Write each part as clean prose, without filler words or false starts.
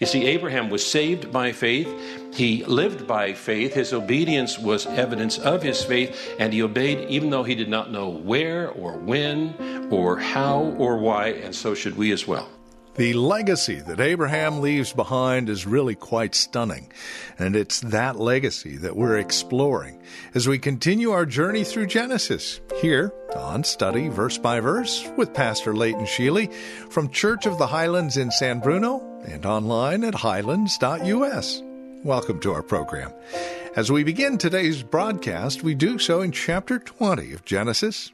You see, Abraham was saved by faith. He lived by faith. His obedience was evidence of his faith, and he obeyed even though he did not know where or when or how or why, and so should we as well. The legacy that Abraham leaves behind is really quite stunning, and it's that legacy that we're exploring as we continue our journey through Genesis, here on Study Verse by Verse with Pastor Layton Sheely from Church of the Highlands in San Bruno and online at highlands.us. Welcome to our program. As we begin today's broadcast, we do so in Chapter 20 of Genesis,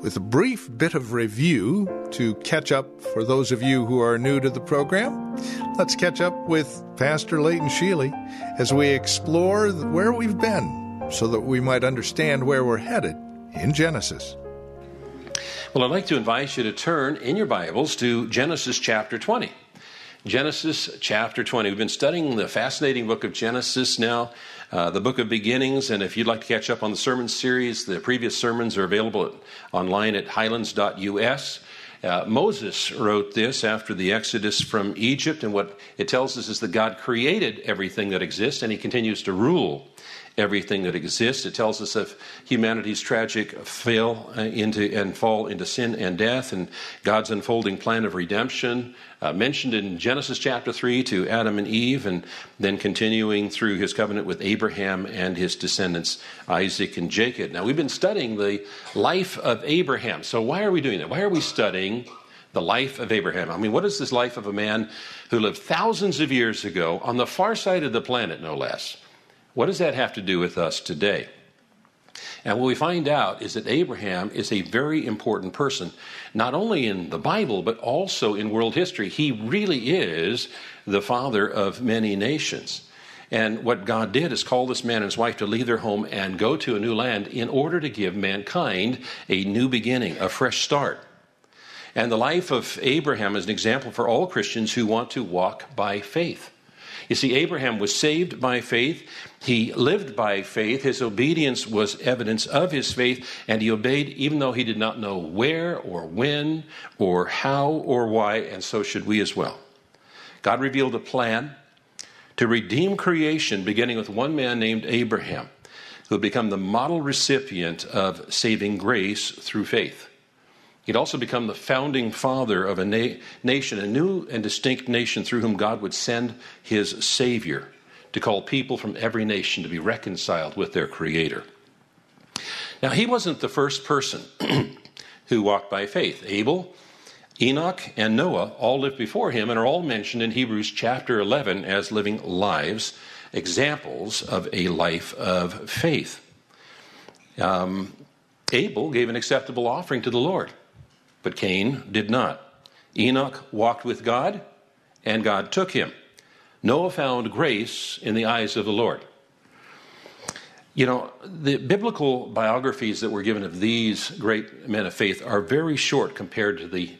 with a brief bit of review to catch up for those of you who are new to the program. Let's catch up with Pastor Layton Sheely as we explore where we've been so that we might understand where we're headed in Genesis. Well, I'd like to invite you to turn in your Bibles to Genesis chapter 20. Genesis chapter 20. We've been studying the fascinating book of Genesis now, the book of beginnings, and if you'd like to catch up on the sermon series, the previous sermons are available online at highlands.us. Moses wrote this after the Exodus from Egypt, and what it tells us is that God created everything that exists, and he continues to rule everything that exists. It tells us of humanity's tragic fail into and fall into sin and death, and God's unfolding plan of redemption, mentioned in Genesis chapter 3 to Adam and Eve, and then continuing through his covenant with Abraham and his descendants, Isaac and Jacob. Now, we've been studying the life of Abraham. So why are we doing that? Why are we studying the life of Abraham? I mean, what is this life of a man who lived thousands of years ago on the far side of the planet, no less? What does that have to do with us today? And what we find out is that Abraham is a very important person, not only in the Bible, but also in world history. He really is the father of many nations. And what God did is call this man and his wife to leave their home and go to a new land in order to give mankind a new beginning, a fresh start. And the life of Abraham is an example for all Christians who want to walk by faith. You see, Abraham was saved by faith. He lived by faith. His obedience was evidence of his faith, and he obeyed even though he did not know where or when or how or why, and so should we as well. God revealed a plan to redeem creation, beginning with one man named Abraham, who would become the model recipient of saving grace through faith. He'd also become the founding father of a nation, a new and distinct nation through whom God would send his Savior to call people from every nation to be reconciled with their Creator. Now, he wasn't the first person who walked by faith. Abel, Enoch, and Noah all lived before him and are all mentioned in Hebrews chapter 11 as living lives, examples of a life of faith. Abel gave an acceptable offering to the Lord, but Cain did not. Enoch walked with God, and God took him. Noah found grace in the eyes of the Lord. You know, the biblical biographies that were given of these great men of faith are very short compared to the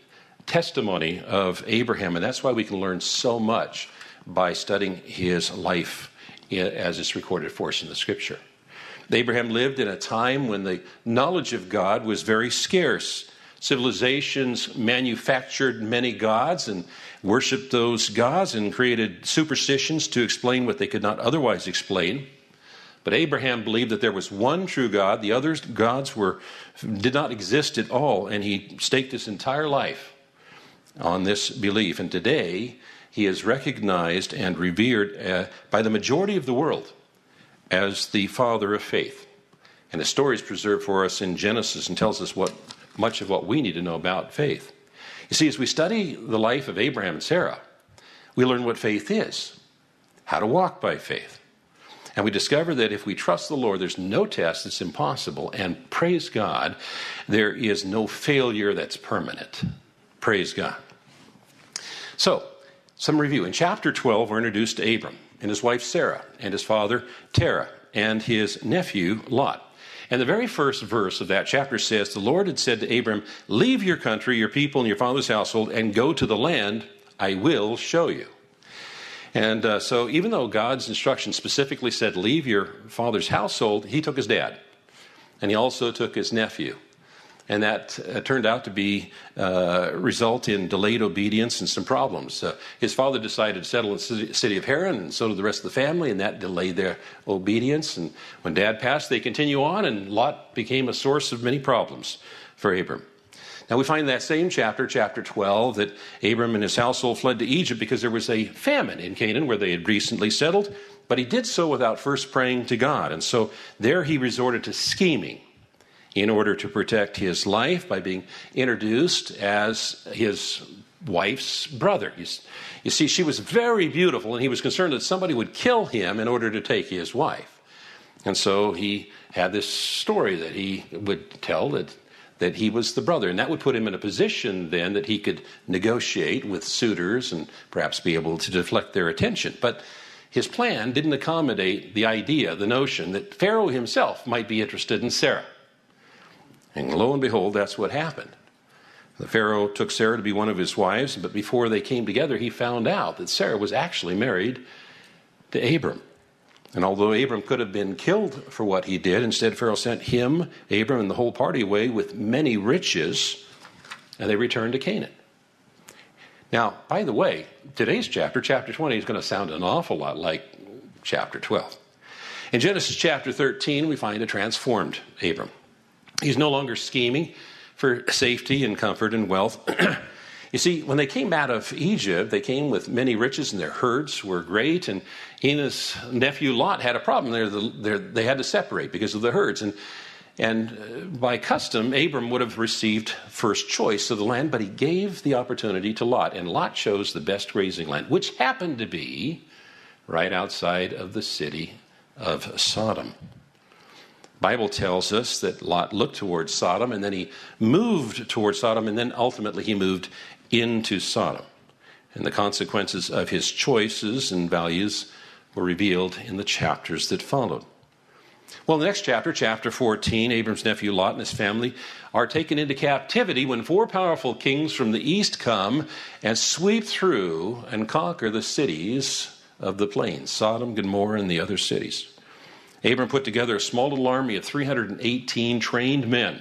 testimony of Abraham, and that's why we can learn so much by studying his life as it's recorded for us in the Scripture. Abraham lived in a time when the knowledge of God was very scarce. Civilizations manufactured many gods and worshiped those gods and created superstitions to explain what they could not otherwise explain. But Abraham believed that there was one true God. The other gods did not exist at all, and he staked his entire life on this belief. And today, he is recognized and revered by the majority of the world as the father of faith. And his story is preserved for us in Genesis and tells us much of what we need to know about faith. You see, as we study the life of Abraham and Sarah, we learn what faith is, how to walk by faith. And we discover that if we trust the Lord, there's no test that's impossible. And praise God, there is no failure that's permanent. Praise God. So, Some review. In chapter 12, we're introduced to Abram and his wife Sarah and his father Terah and his nephew Lot. And the very first verse of that chapter says, "The Lord had said to Abram, 'Leave your country, your people, and your father's household, and go to the land I will show you.'" And so even though God's instruction specifically said, "Leave your father's household," he took his dad. And he also took his nephew. And that turned out to be result in delayed obedience and some problems. His father decided to settle in the city of Haran, and so did the rest of the family, and that delayed their obedience. And when Dad passed, they continue on, and Lot became a source of many problems for Abram. Now we find in that same chapter, chapter 12, that Abram and his household fled to Egypt because there was a famine in Canaan where they had recently settled, but he did so without first praying to God. And so there he resorted to scheming in order to protect his life by being introduced as his wife's brother. You see, she was very beautiful, and he was concerned that somebody would kill him in order to take his wife. And so he had this story that he would tell that he was the brother. And that would put him in a position then that he could negotiate with suitors and perhaps be able to deflect their attention. But his plan didn't accommodate the idea, the notion that Pharaoh himself might be interested in Sarah. And lo and behold, that's what happened. The Pharaoh took Sarah to be one of his wives, but before they came together, he found out that Sarah was actually married to Abram. And although Abram could have been killed for what he did, instead Pharaoh sent him, Abram, and the whole party away with many riches, and they returned to Canaan. Now, by the way, today's chapter, chapter 20, is going to sound an awful lot like chapter 12. In Genesis chapter 13, we find a transformed Abram. He's no longer scheming for safety and comfort and wealth. You see, when they came out of Egypt, they came with many riches, and their herds were great. And he and his nephew Lot had a problem. They had to separate because of the herds. And by custom, Abram would have received first choice of the land, but he gave the opportunity to Lot. And Lot chose the best grazing land, which happened to be right outside of the city of Sodom. The Bible tells us that Lot looked towards Sodom, and then he moved towards Sodom, and then ultimately he moved into Sodom. And the consequences of his choices and values were revealed in the chapters that followed. Well, the next chapter, chapter 14, Abram's nephew Lot and his family are taken into captivity when four powerful kings from the east come and sweep through and conquer the cities of the plains, Sodom, Gomorrah, and the other cities. Abram put together a small little army of 318 trained men